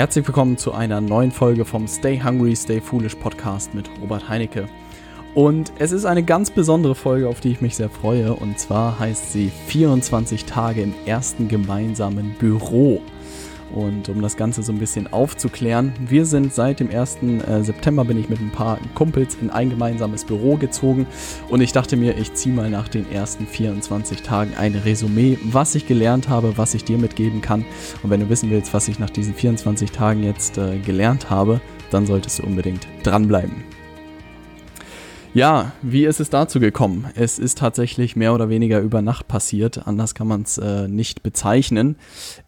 Herzlich willkommen zu einer neuen Folge vom Stay Hungry, Stay Foolish Podcast mit Robert Heinecke. Und es ist eine ganz besondere Folge, auf die ich mich sehr freue. Und zwar heißt sie 24 Tage im ersten gemeinsamen Büro. Und um das Ganze so ein bisschen aufzuklären, wir sind seit dem 1. September bin ich mit ein paar Kumpels in ein gemeinsames Büro gezogen und ich dachte mir, ich ziehe mal nach den ersten 24 Tagen ein Resümee, was ich gelernt habe, was ich dir mitgeben kann. Und wenn du wissen willst, was ich nach diesen 24 Tagen jetzt gelernt habe, dann solltest du unbedingt dranbleiben. Ja, wie ist es dazu gekommen? Es ist tatsächlich mehr oder weniger über Nacht passiert, anders kann man es nicht bezeichnen.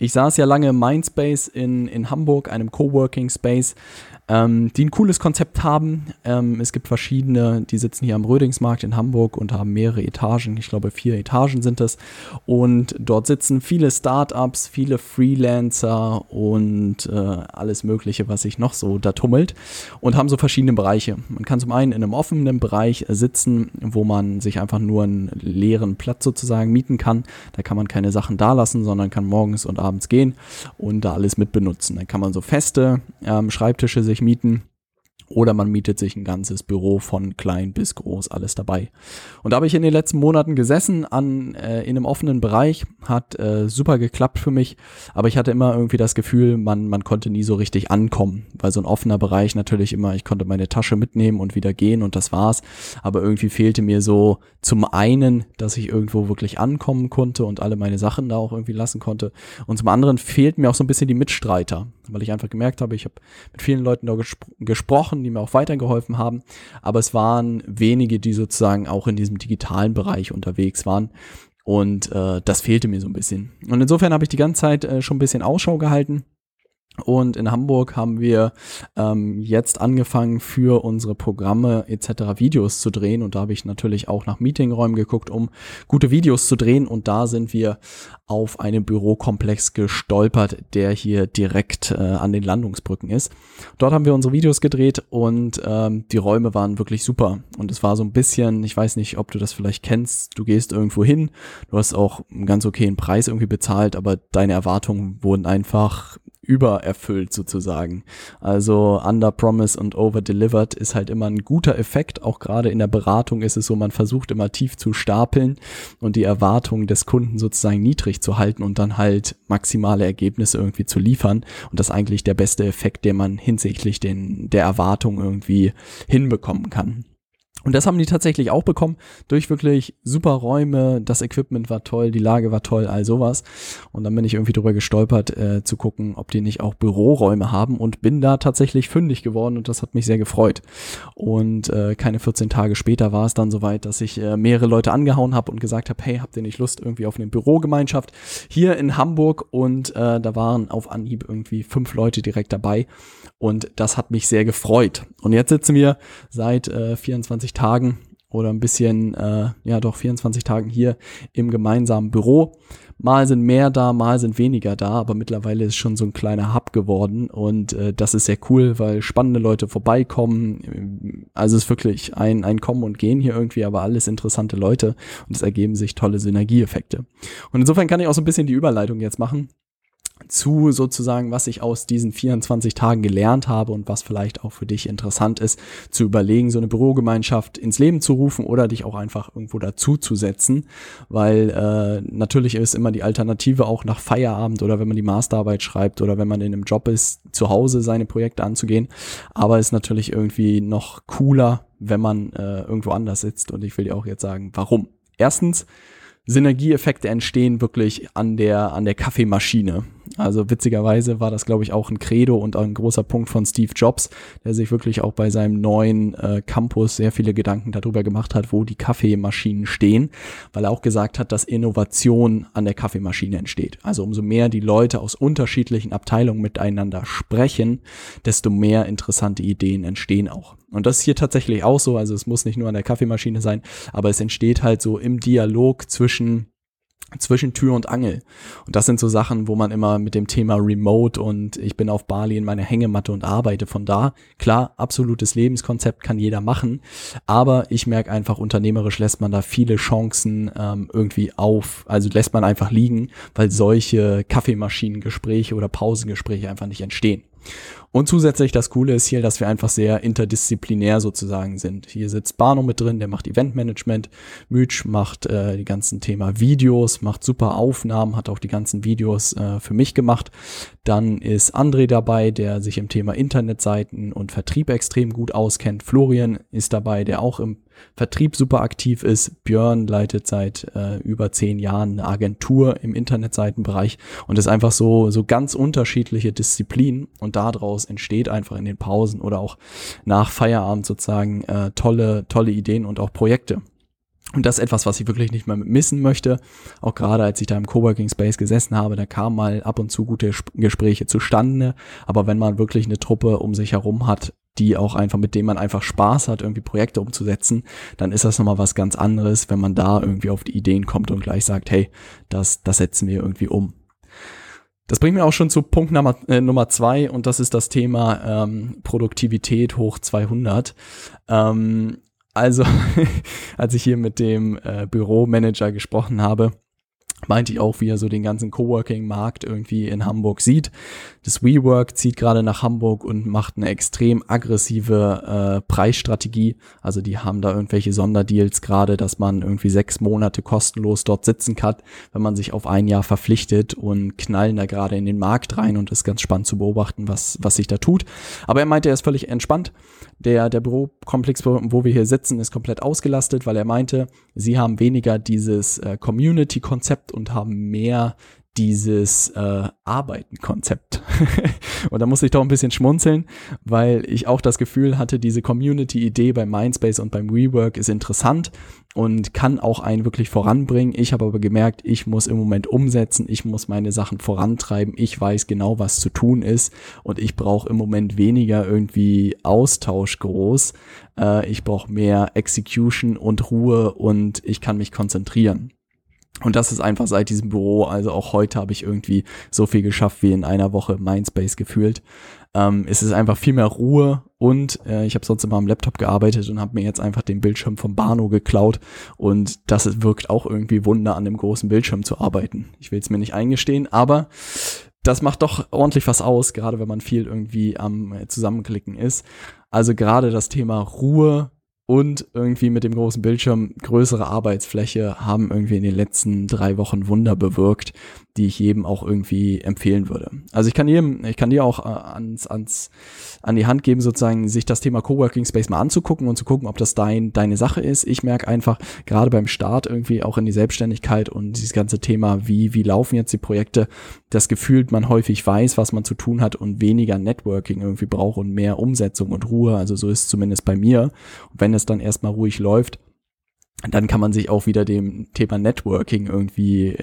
Ich saß ja lange im Mindspace in Hamburg, einem Coworking Space, die ein cooles Konzept haben. Es gibt verschiedene, die sitzen hier am Rödingsmarkt in Hamburg und haben mehrere Etagen, ich glaube 4 Etagen sind es. Und dort sitzen viele Startups, viele Freelancer und alles Mögliche, was sich noch so da tummelt, und haben so verschiedene Bereiche. Man kann zum einen in einem offenen Bereich sitzen, wo man sich einfach nur einen leeren Platz sozusagen mieten kann. Da kann man keine Sachen da lassen, sondern kann morgens und abends gehen und da alles mit benutzen. Dann kann man so feste Schreibtische sich mieten oder man mietet sich ein ganzes Büro von klein bis groß, alles dabei. Und da habe ich in den letzten Monaten gesessen in einem offenen Bereich, hat super geklappt für mich, aber ich hatte immer irgendwie das Gefühl, man konnte nie so richtig ankommen, weil so ein offener Bereich natürlich immer, ich konnte meine Tasche mitnehmen und wieder gehen und das war's, aber irgendwie fehlte mir so zum einen, dass ich irgendwo wirklich ankommen konnte und alle meine Sachen da auch irgendwie lassen konnte, und zum anderen fehlten mir auch so ein bisschen die Mitstreiter, weil ich einfach gemerkt habe, ich habe mit vielen Leuten da gesprochen, die mir auch weitergeholfen haben, aber es waren wenige, die sozusagen auch in diesem digitalen Bereich unterwegs waren, und das fehlte mir so ein bisschen. Und insofern habe ich die ganze Zeit schon ein bisschen Ausschau gehalten. Und in Hamburg haben wir jetzt angefangen, für unsere Programme etc. Videos zu drehen, und da habe ich natürlich auch nach Meetingräumen geguckt, um gute Videos zu drehen, und da sind wir auf einen Bürokomplex gestolpert, der hier direkt an den Landungsbrücken ist. Dort haben wir unsere Videos gedreht und die Räume waren wirklich super, und es war so ein bisschen, ich weiß nicht, ob du das vielleicht kennst, du gehst irgendwo hin, du hast auch einen ganz okayen Preis irgendwie bezahlt, aber deine Erwartungen wurden einfach übererfüllt sozusagen. Also Under-Promise und Over-Delivered ist halt immer ein guter Effekt. Auch gerade in der Beratung ist es so, man versucht immer tief zu stapeln und die Erwartungen des Kunden sozusagen niedrig zu halten und dann halt maximale Ergebnisse irgendwie zu liefern. Und das ist eigentlich der beste Effekt, den man hinsichtlich der Erwartung irgendwie hinbekommen kann. Und das haben die tatsächlich auch bekommen, durch wirklich super Räume, das Equipment war toll, die Lage war toll, all sowas. Und dann bin ich irgendwie drüber gestolpert, zu gucken, ob die nicht auch Büroräume haben, und bin da tatsächlich fündig geworden, und das hat mich sehr gefreut. Und keine 14 Tage später war es dann soweit, dass ich mehrere Leute angehauen habe und gesagt habe, hey, habt ihr nicht Lust irgendwie auf eine Bürogemeinschaft hier in Hamburg? Und da waren auf Anhieb irgendwie 5 Leute direkt dabei, und das hat mich sehr gefreut. Und jetzt sitzen wir seit 24 Tagen oder ein bisschen, 24 Tagen hier im gemeinsamen Büro. Mal sind mehr da, mal sind weniger da, aber mittlerweile ist schon so ein kleiner Hub geworden, und das ist sehr cool, weil spannende Leute vorbeikommen. Also es ist wirklich ein Kommen und Gehen hier irgendwie, aber alles interessante Leute, und es ergeben sich tolle Synergieeffekte. Und insofern kann ich auch so ein bisschen die Überleitung jetzt machen zu sozusagen, was ich aus diesen 24 Tagen gelernt habe und was vielleicht auch für dich interessant ist, zu überlegen, so eine Bürogemeinschaft ins Leben zu rufen oder dich auch einfach irgendwo dazuzusetzen, weil natürlich ist immer die Alternative, auch nach Feierabend oder wenn man die Masterarbeit schreibt oder wenn man in einem Job ist, zu Hause seine Projekte anzugehen, aber ist natürlich irgendwie noch cooler, wenn man irgendwo anders sitzt, und ich will dir auch jetzt sagen, warum. Erstens, Synergieeffekte entstehen wirklich an der Kaffeemaschine. Also witzigerweise war das, glaube ich, auch ein Credo und ein großer Punkt von Steve Jobs, der sich wirklich auch bei seinem neuen Campus sehr viele Gedanken darüber gemacht hat, wo die Kaffeemaschinen stehen, weil er auch gesagt hat, dass Innovation an der Kaffeemaschine entsteht. Also umso mehr die Leute aus unterschiedlichen Abteilungen miteinander sprechen, desto mehr interessante Ideen entstehen auch. Und das ist hier tatsächlich auch so, also es muss nicht nur an der Kaffeemaschine sein, aber es entsteht halt so im Dialog zwischen Tür und Angel. Und das sind so Sachen, wo man immer mit dem Thema Remote und ich bin auf Bali in meiner Hängematte und arbeite von da. Klar, absolutes Lebenskonzept, kann jeder machen. Aber ich merke einfach, unternehmerisch lässt man da viele Chancen irgendwie auf, also lässt man einfach liegen, weil solche Kaffeemaschinengespräche oder Pausengespräche einfach nicht entstehen. Und zusätzlich das Coole ist hier, dass wir einfach sehr interdisziplinär sozusagen sind. Hier sitzt Bano mit drin, der macht Eventmanagement. Mütsch macht die ganzen Thema Videos, macht super Aufnahmen, hat auch die ganzen Videos für mich gemacht. Dann ist André dabei, der sich im Thema Internetseiten und Vertrieb extrem gut auskennt. Florian ist dabei, der auch im Vertrieb super aktiv ist. Björn leitet seit über 10 Jahren eine Agentur im Internetseitenbereich und ist einfach so ganz unterschiedliche Disziplinen und daraus entsteht einfach in den Pausen oder auch nach Feierabend sozusagen tolle Ideen und auch Projekte. Und das ist etwas, was ich wirklich nicht mehr missen möchte. Auch gerade als ich da im Coworking Space gesessen habe, da kamen mal ab und zu gute Gespräche zustande. Aber wenn man wirklich eine Truppe um sich herum hat, die auch einfach, mit denen man einfach Spaß hat, irgendwie Projekte umzusetzen, dann ist das nochmal was ganz anderes, wenn man da irgendwie auf die Ideen kommt und gleich sagt, hey, das setzen wir irgendwie um. Das bringt mir auch schon zu Punkt Nummer 2 und das ist das Thema Produktivität hoch 200. Also, als ich hier mit dem Büromanager gesprochen habe, meinte ich auch, wie er so den ganzen Coworking-Markt irgendwie in Hamburg sieht. Das WeWork zieht gerade nach Hamburg und macht eine extrem aggressive Preisstrategie. Also die haben da irgendwelche Sonderdeals gerade, dass man irgendwie 6 Monate kostenlos dort sitzen kann, wenn man sich auf 1 Jahr verpflichtet, und knallen da gerade in den Markt rein und ist ganz spannend zu beobachten, was sich da tut. Aber er meinte, er ist völlig entspannt. Der Bürokomplex, wo wir hier sitzen, ist komplett ausgelastet, weil er meinte, sie haben weniger dieses Community-Konzept und haben mehr dieses Arbeiten-Konzept. Und da musste ich doch ein bisschen schmunzeln, weil ich auch das Gefühl hatte, diese Community-Idee bei Mindspace und beim WeWork ist interessant und kann auch einen wirklich voranbringen. Ich habe aber gemerkt, ich muss im Moment umsetzen, ich muss meine Sachen vorantreiben, ich weiß genau, was zu tun ist und ich brauche im Moment weniger irgendwie Austausch groß. Ich brauche mehr Execution und Ruhe und ich kann mich konzentrieren. Und das ist einfach seit diesem Büro, also auch heute habe ich irgendwie so viel geschafft wie in einer Woche Mindspace gefühlt. Es ist einfach viel mehr Ruhe und ich habe sonst immer am Laptop gearbeitet und habe mir jetzt einfach den Bildschirm vom Bano geklaut und das wirkt auch irgendwie Wunder, an dem großen Bildschirm zu arbeiten. Ich will es mir nicht eingestehen, aber das macht doch ordentlich was aus, gerade wenn man viel irgendwie am Zusammenklicken ist. Also gerade das Thema Ruhe und irgendwie mit dem großen Bildschirm größere Arbeitsfläche haben irgendwie in den letzten 3 Wochen Wunder bewirkt, die ich jedem auch irgendwie empfehlen würde. Also ich kann dir auch an die Hand geben, sozusagen, sich das Thema Coworking Space mal anzugucken und zu gucken, ob das deine Sache ist. Ich merke einfach, gerade beim Start irgendwie auch in die Selbstständigkeit und dieses ganze Thema, wie laufen jetzt die Projekte, das Gefühl, man häufig weiß, was man zu tun hat und weniger Networking irgendwie braucht und mehr Umsetzung und Ruhe. Also so ist es zumindest bei mir. Und wenn es dann erstmal ruhig läuft, dann kann man sich auch wieder dem Thema Networking irgendwie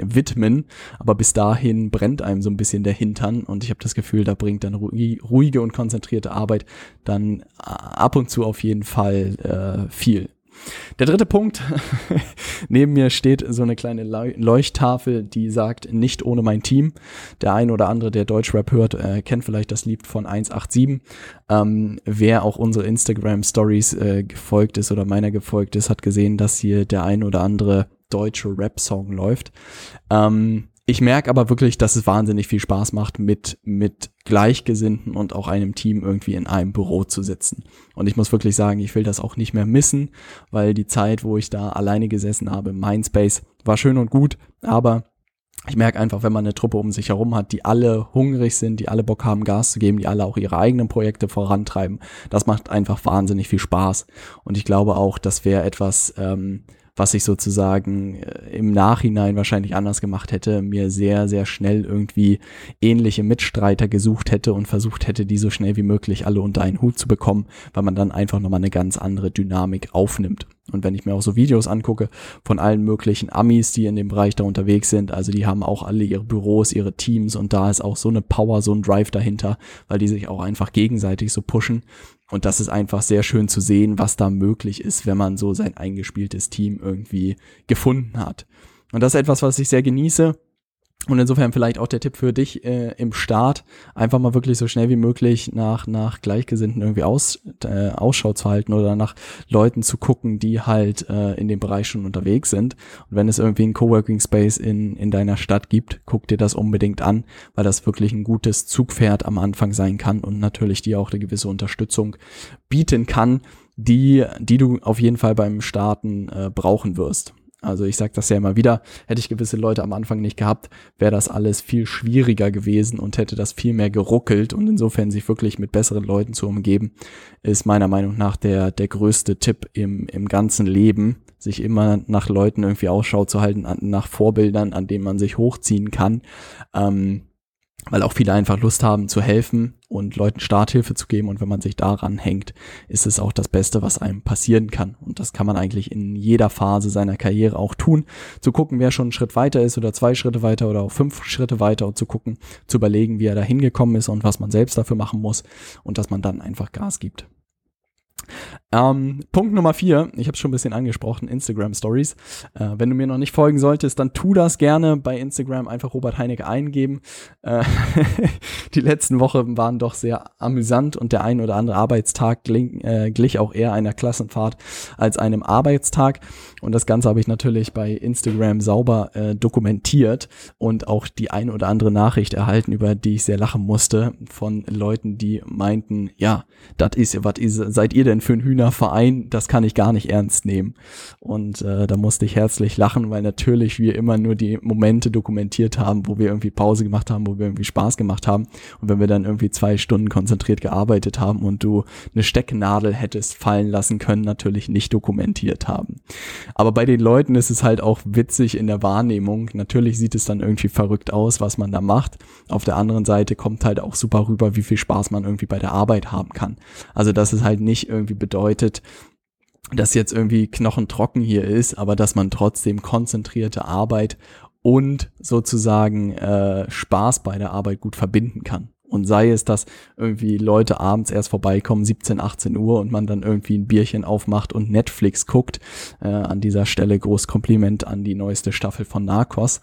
widmen, aber bis dahin brennt einem so ein bisschen der Hintern und ich habe das Gefühl, da bringt dann ruhige und konzentrierte Arbeit dann ab und zu auf jeden Fall viel. Der dritte Punkt, neben mir steht so eine kleine Leuchttafel, die sagt, nicht ohne mein Team. Der ein oder andere, der Deutschrap hört, kennt vielleicht das Lied von 187. Wer auch unsere Instagram-Stories gefolgt ist oder meiner gefolgt ist, hat gesehen, dass hier der ein oder andere deutsche Rap-Song läuft. Ich merke aber wirklich, dass es wahnsinnig viel Spaß macht, mit Gleichgesinnten und auch einem Team irgendwie in einem Büro zu sitzen. Und ich muss wirklich sagen, ich will das auch nicht mehr missen, weil die Zeit, wo ich da alleine gesessen habe im Mindspace, war schön und gut, aber ich merke einfach, wenn man eine Truppe um sich herum hat, die alle hungrig sind, die alle Bock haben, Gas zu geben, die alle auch ihre eigenen Projekte vorantreiben, das macht einfach wahnsinnig viel Spaß. Und ich glaube auch, das wäre etwas, was ich sozusagen im Nachhinein wahrscheinlich anders gemacht hätte, mir sehr, sehr schnell irgendwie ähnliche Mitstreiter gesucht hätte und versucht hätte, die so schnell wie möglich alle unter einen Hut zu bekommen, weil man dann einfach nochmal eine ganz andere Dynamik aufnimmt. Und wenn ich mir auch so Videos angucke von allen möglichen Amis, die in dem Bereich da unterwegs sind, also die haben auch alle ihre Büros, ihre Teams und da ist auch so eine Power, so ein Drive dahinter, weil die sich auch einfach gegenseitig so pushen. Und das ist einfach sehr schön zu sehen, was da möglich ist, wenn man so sein eingespieltes Team irgendwie gefunden hat. Und das ist etwas, was ich sehr genieße. Und insofern vielleicht auch der Tipp für dich im Start, einfach mal wirklich so schnell wie möglich nach Gleichgesinnten irgendwie Ausschau zu halten oder nach Leuten zu gucken, die halt in dem Bereich schon unterwegs sind. Und wenn es irgendwie einen Coworking Space in deiner Stadt gibt, guck dir das unbedingt an, weil das wirklich ein gutes Zugpferd am Anfang sein kann und natürlich dir auch eine gewisse Unterstützung bieten kann, die du auf jeden Fall beim Starten brauchen wirst. Also ich sage das ja immer wieder, hätte ich gewisse Leute am Anfang nicht gehabt, wäre das alles viel schwieriger gewesen und hätte das viel mehr geruckelt. Und insofern sich wirklich mit besseren Leuten zu umgeben, ist meiner Meinung nach der größte Tipp im ganzen Leben, sich immer nach Leuten irgendwie Ausschau zu halten, nach Vorbildern, an denen man sich hochziehen kann, weil auch viele einfach Lust haben zu helfen und Leuten Starthilfe zu geben. Und wenn man sich daran hängt, ist es auch das Beste, was einem passieren kann. Und das kann man eigentlich in jeder Phase seiner Karriere auch tun. Zu gucken, wer schon einen Schritt weiter ist oder 2 Schritte weiter oder auch 5 Schritte weiter und zu überlegen, wie er da hingekommen ist und was man selbst dafür machen muss und dass man dann einfach Gas gibt. Punkt Nummer 4, ich habe es schon ein bisschen angesprochen, Instagram Stories. Wenn du mir noch nicht folgen solltest, dann tu das gerne bei Instagram, einfach Robert Heinecke eingeben. Die letzten Wochen waren doch sehr amüsant und der ein oder andere Arbeitstag glich auch eher einer Klassenfahrt als einem Arbeitstag. Und das Ganze habe ich natürlich bei Instagram sauber dokumentiert und auch die ein oder andere Nachricht erhalten, über die ich sehr lachen musste, von Leuten, die meinten, ja, das ist, was seid ihr denn für ein Hühnerverein, das kann ich gar nicht ernst nehmen. Und da musste ich herzlich lachen, weil natürlich wir immer nur die Momente dokumentiert haben, wo wir irgendwie Pause gemacht haben, wo wir irgendwie Spaß gemacht haben. Und wenn wir dann irgendwie 2 Stunden konzentriert gearbeitet haben und du eine Stecknadel hättest fallen lassen können, natürlich nicht dokumentiert haben. Aber bei den Leuten ist es halt auch witzig in der Wahrnehmung. Natürlich sieht es dann irgendwie verrückt aus, was man da macht. Auf der anderen Seite kommt halt auch super rüber, wie viel Spaß man irgendwie bei der Arbeit haben kann. Also das ist halt nicht irgendwie bedeutet, dass jetzt irgendwie knochentrocken hier ist, aber dass man trotzdem konzentrierte Arbeit und sozusagen Spaß bei der Arbeit gut verbinden kann. Und sei es, dass irgendwie Leute abends erst vorbeikommen, 17, 18 Uhr und man dann irgendwie ein Bierchen aufmacht und Netflix guckt. An dieser Stelle groß Kompliment an die neueste Staffel von Narcos.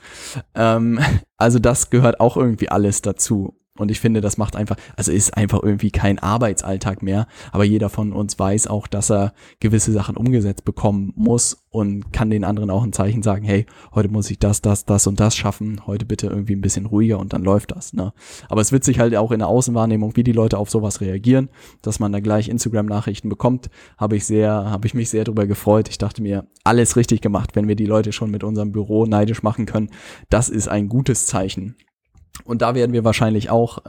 Also das gehört auch irgendwie alles dazu. Und ich finde, das macht einfach, also ist einfach irgendwie kein Arbeitsalltag mehr, aber jeder von uns weiß auch, dass er gewisse Sachen umgesetzt bekommen muss und kann den anderen auch ein Zeichen sagen, hey, heute muss ich das und das schaffen, heute bitte irgendwie ein bisschen ruhiger und dann läuft das, ne? Aber es ist witzig halt auch in der Außenwahrnehmung, wie die Leute auf sowas reagieren, dass man da gleich Instagram-Nachrichten bekommt, habe ich mich sehr drüber gefreut. Ich dachte mir, alles richtig gemacht, wenn wir die Leute schon mit unserem Büro neidisch machen können, das ist ein gutes Zeichen. Und da werden wir wahrscheinlich auch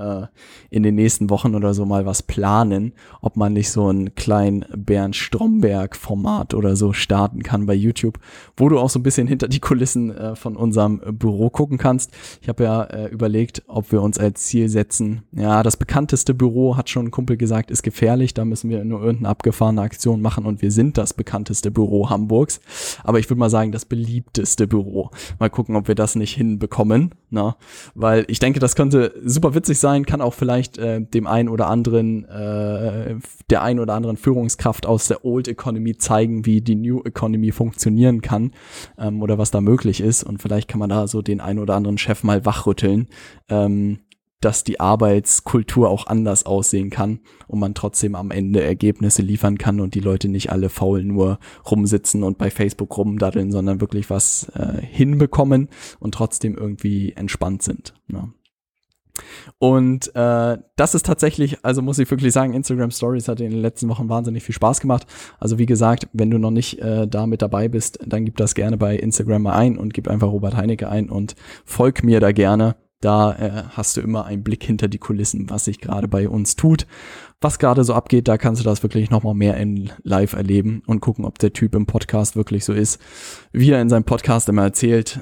in den nächsten Wochen oder so mal was planen, ob man nicht so ein kleinen Bernd Stromberg-Format oder so starten kann bei YouTube, wo du auch so ein bisschen hinter die Kulissen von unserem Büro gucken kannst. Ich habe ja überlegt, ob wir uns als Ziel setzen, ja, das bekannteste Büro, hat schon ein Kumpel gesagt, ist gefährlich, da müssen wir nur irgendeine abgefahrene Aktion machen und wir sind das bekannteste Büro Hamburgs. Aber ich würde mal sagen, das beliebteste Büro. Mal gucken, ob wir das nicht hinbekommen, na? Weil ich denke, das könnte super witzig sein, kann auch vielleicht der ein oder anderen Führungskraft aus der Old Economy zeigen, wie die New Economy funktionieren kann oder was da möglich ist. Und vielleicht kann man da so den ein oder anderen Chef mal wachrütteln, dass die Arbeitskultur auch anders aussehen kann und man trotzdem am Ende Ergebnisse liefern kann und die Leute nicht alle faul nur rumsitzen und bei Facebook rumdaddeln, sondern wirklich was hinbekommen und trotzdem irgendwie entspannt sind. Ne? Und das ist tatsächlich, also muss ich wirklich sagen, Instagram Stories hat in den letzten Wochen wahnsinnig viel Spaß gemacht. Also wie gesagt, wenn du noch nicht da mit dabei bist, dann gib das gerne bei Instagram mal ein und gib einfach Robert Heinecke ein und folg mir da gerne. Da hast du immer einen Blick hinter die Kulissen, was sich gerade bei uns tut, was gerade so abgeht. Da kannst du das wirklich nochmal mehr in live erleben und gucken, ob der Typ im Podcast wirklich so ist, wie er in seinem Podcast immer erzählt.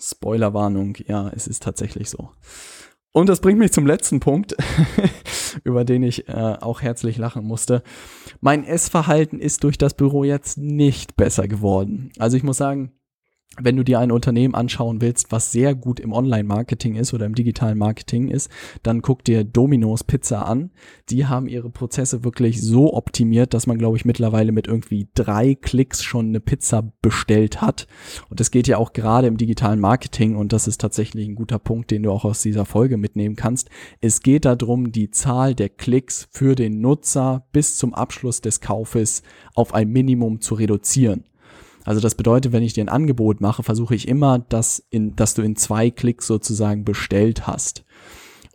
Spoilerwarnung, ja, es ist tatsächlich so. Und das bringt mich zum letzten Punkt, über den ich auch herzlich lachen musste. Mein Essverhalten ist durch das Büro jetzt nicht besser geworden. Also ich muss sagen, wenn du dir ein Unternehmen anschauen willst, was sehr gut im Online-Marketing ist oder im digitalen Marketing ist, dann guck dir Domino's Pizza an. Die haben ihre Prozesse wirklich so optimiert, dass man, glaube ich, mittlerweile mit irgendwie 3 Klicks schon eine Pizza bestellt hat. Und das geht ja auch gerade im digitalen Marketing, und das ist tatsächlich ein guter Punkt, den du auch aus dieser Folge mitnehmen kannst. Es geht darum, die Zahl der Klicks für den Nutzer bis zum Abschluss des Kaufes auf ein Minimum zu reduzieren. Also das bedeutet, wenn ich dir ein Angebot mache, versuche ich immer, dass du in 2 Klicks sozusagen bestellt hast.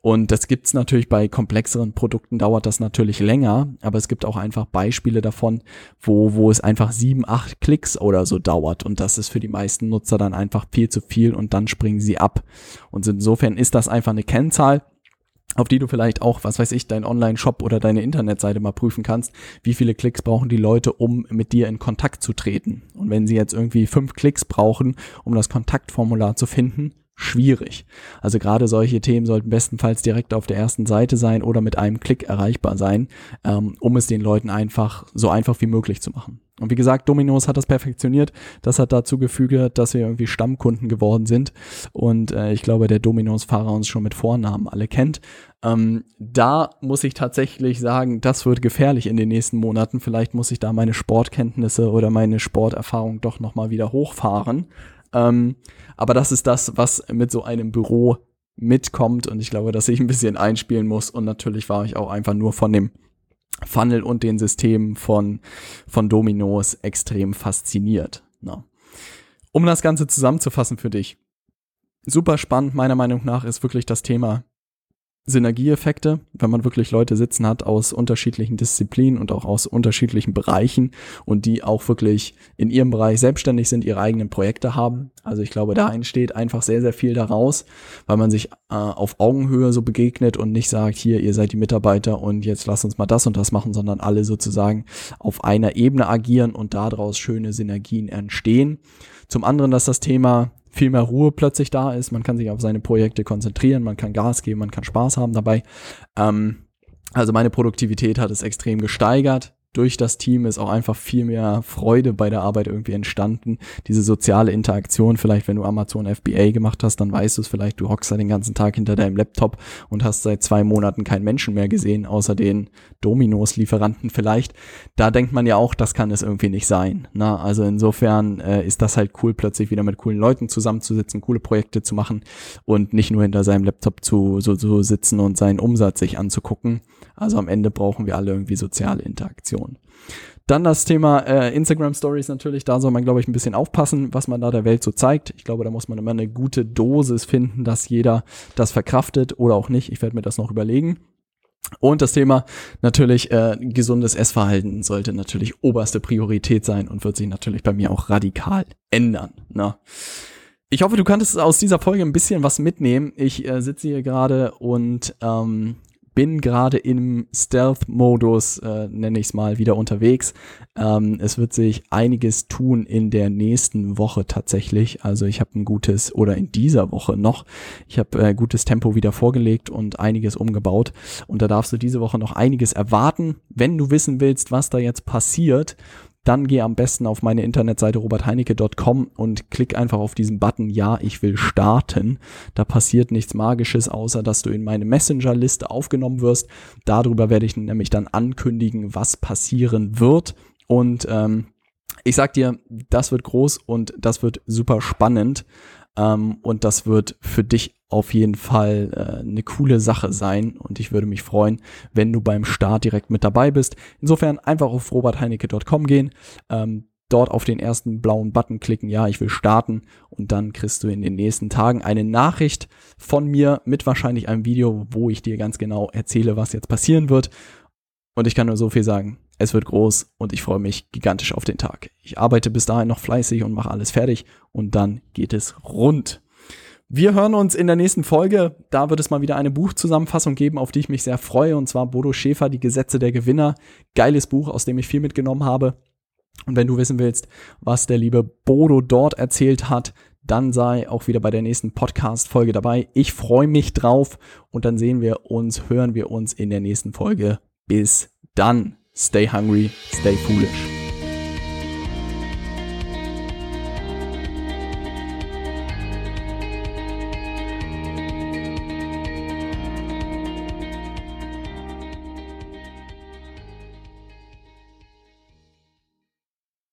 Und das gibt's natürlich bei komplexeren Produkten, dauert das natürlich länger, aber es gibt auch einfach Beispiele davon, wo es einfach 7, 8 Klicks oder so dauert, und das ist für die meisten Nutzer dann einfach viel zu viel und dann springen sie ab. Und insofern ist das einfach eine Kennzahl, auf die du vielleicht auch, was weiß ich, deinen Online-Shop oder deine Internetseite mal prüfen kannst. Wie viele Klicks brauchen die Leute, um mit dir in Kontakt zu treten? Und wenn sie jetzt irgendwie 5 Klicks brauchen, um das Kontaktformular zu finden, schwierig. Also gerade solche Themen sollten bestenfalls direkt auf der ersten Seite sein oder mit einem Klick erreichbar sein, um es den Leuten einfach so einfach wie möglich zu machen. Und wie gesagt, Domino's hat das perfektioniert. Das hat dazu gefügt, dass wir irgendwie Stammkunden geworden sind. Und ich glaube, der Domino's-Fahrer uns schon mit Vornamen alle kennt. Da muss ich tatsächlich sagen, das wird gefährlich in den nächsten Monaten. Vielleicht muss ich da meine Sportkenntnisse oder meine Sporterfahrung doch nochmal wieder hochfahren. Aber das ist das, was mit so einem Büro mitkommt. Und ich glaube, dass ich ein bisschen einspielen muss. Und natürlich war ich auch einfach nur von dem Funnel und den Systemen von Domino's extrem fasziniert. Ja. Um das Ganze zusammenzufassen für dich. Super spannend meiner Meinung nach ist wirklich das Thema Synergieeffekte, wenn man wirklich Leute sitzen hat aus unterschiedlichen Disziplinen und auch aus unterschiedlichen Bereichen und die auch wirklich in ihrem Bereich selbstständig sind, ihre eigenen Projekte haben. Also ich glaube, da entsteht einfach sehr, sehr viel daraus, weil man sich auf Augenhöhe so begegnet und nicht sagt, hier, ihr seid die Mitarbeiter und jetzt lasst uns mal das und das machen, sondern alle sozusagen auf einer Ebene agieren und daraus schöne Synergien entstehen. Zum anderen, dass das Thema viel mehr Ruhe plötzlich da ist, man kann sich auf seine Projekte konzentrieren, man kann Gas geben, man kann Spaß haben dabei. Also meine Produktivität hat es extrem gesteigert. Durch das Team ist auch einfach viel mehr Freude bei der Arbeit irgendwie entstanden. Diese soziale Interaktion, vielleicht wenn du Amazon FBA gemacht hast, dann weißt du es vielleicht, du hockst da den ganzen Tag hinter deinem Laptop und hast seit 2 Monaten keinen Menschen mehr gesehen, außer den Domino's-Lieferanten vielleicht. Da denkt man ja auch, das kann es irgendwie nicht sein. Na, also insofern ist das halt cool, plötzlich wieder mit coolen Leuten zusammenzusitzen, coole Projekte zu machen und nicht nur hinter seinem Laptop zu sitzen und seinen Umsatz sich anzugucken. Also am Ende brauchen wir alle irgendwie soziale Interaktion. Dann das Thema Instagram-Stories natürlich, da soll man, glaube ich, ein bisschen aufpassen, was man da der Welt so zeigt. Ich glaube, da muss man immer eine gute Dosis finden, dass jeder das verkraftet oder auch nicht. Ich werde mir das noch überlegen. Und das Thema natürlich gesundes Essverhalten sollte natürlich oberste Priorität sein und wird sich natürlich bei mir auch radikal ändern. Na? Ich hoffe, du konntest aus dieser Folge ein bisschen was mitnehmen. Ich sitze hier gerade und bin gerade im Stealth-Modus, nenne ich es mal, wieder unterwegs. Es wird sich einiges tun in der nächsten Woche tatsächlich. Also ich habe in dieser Woche noch, ich habe gutes Tempo wieder vorgelegt und einiges umgebaut. Und da darfst du diese Woche noch einiges erwarten. Wenn du wissen willst, was da jetzt passiert, dann geh am besten auf meine Internetseite robertheinecke.com und klick einfach auf diesen Button, ja, ich will starten. Da passiert nichts Magisches, außer dass du in meine Messenger-Liste aufgenommen wirst. Darüber werde ich nämlich dann ankündigen, was passieren wird. Und ich sag dir, das wird groß und das wird super spannend. Und das wird für dich auf jeden Fall eine coole Sache sein. Und ich würde mich freuen, wenn du beim Start direkt mit dabei bist. Insofern einfach auf robertheinecke.com gehen, dort auf den ersten blauen Button klicken, ja, ich will starten. Und dann kriegst du in den nächsten Tagen eine Nachricht von mir mit wahrscheinlich einem Video, wo ich dir ganz genau erzähle, was jetzt passieren wird. Und ich kann nur so viel sagen. Es wird groß und ich freue mich gigantisch auf den Tag. Ich arbeite bis dahin noch fleißig und mache alles fertig und dann geht es rund. Wir hören uns in der nächsten Folge. Da wird es mal wieder eine Buchzusammenfassung geben, auf die ich mich sehr freue, und zwar Bodo Schäfer, Die Gesetze der Gewinner. Geiles Buch, aus dem ich viel mitgenommen habe. Und wenn du wissen willst, was der liebe Bodo dort erzählt hat, dann sei auch wieder bei der nächsten Podcast-Folge dabei. Ich freue mich drauf und dann hören wir uns in der nächsten Folge. Bis dann. Stay hungry, stay foolish.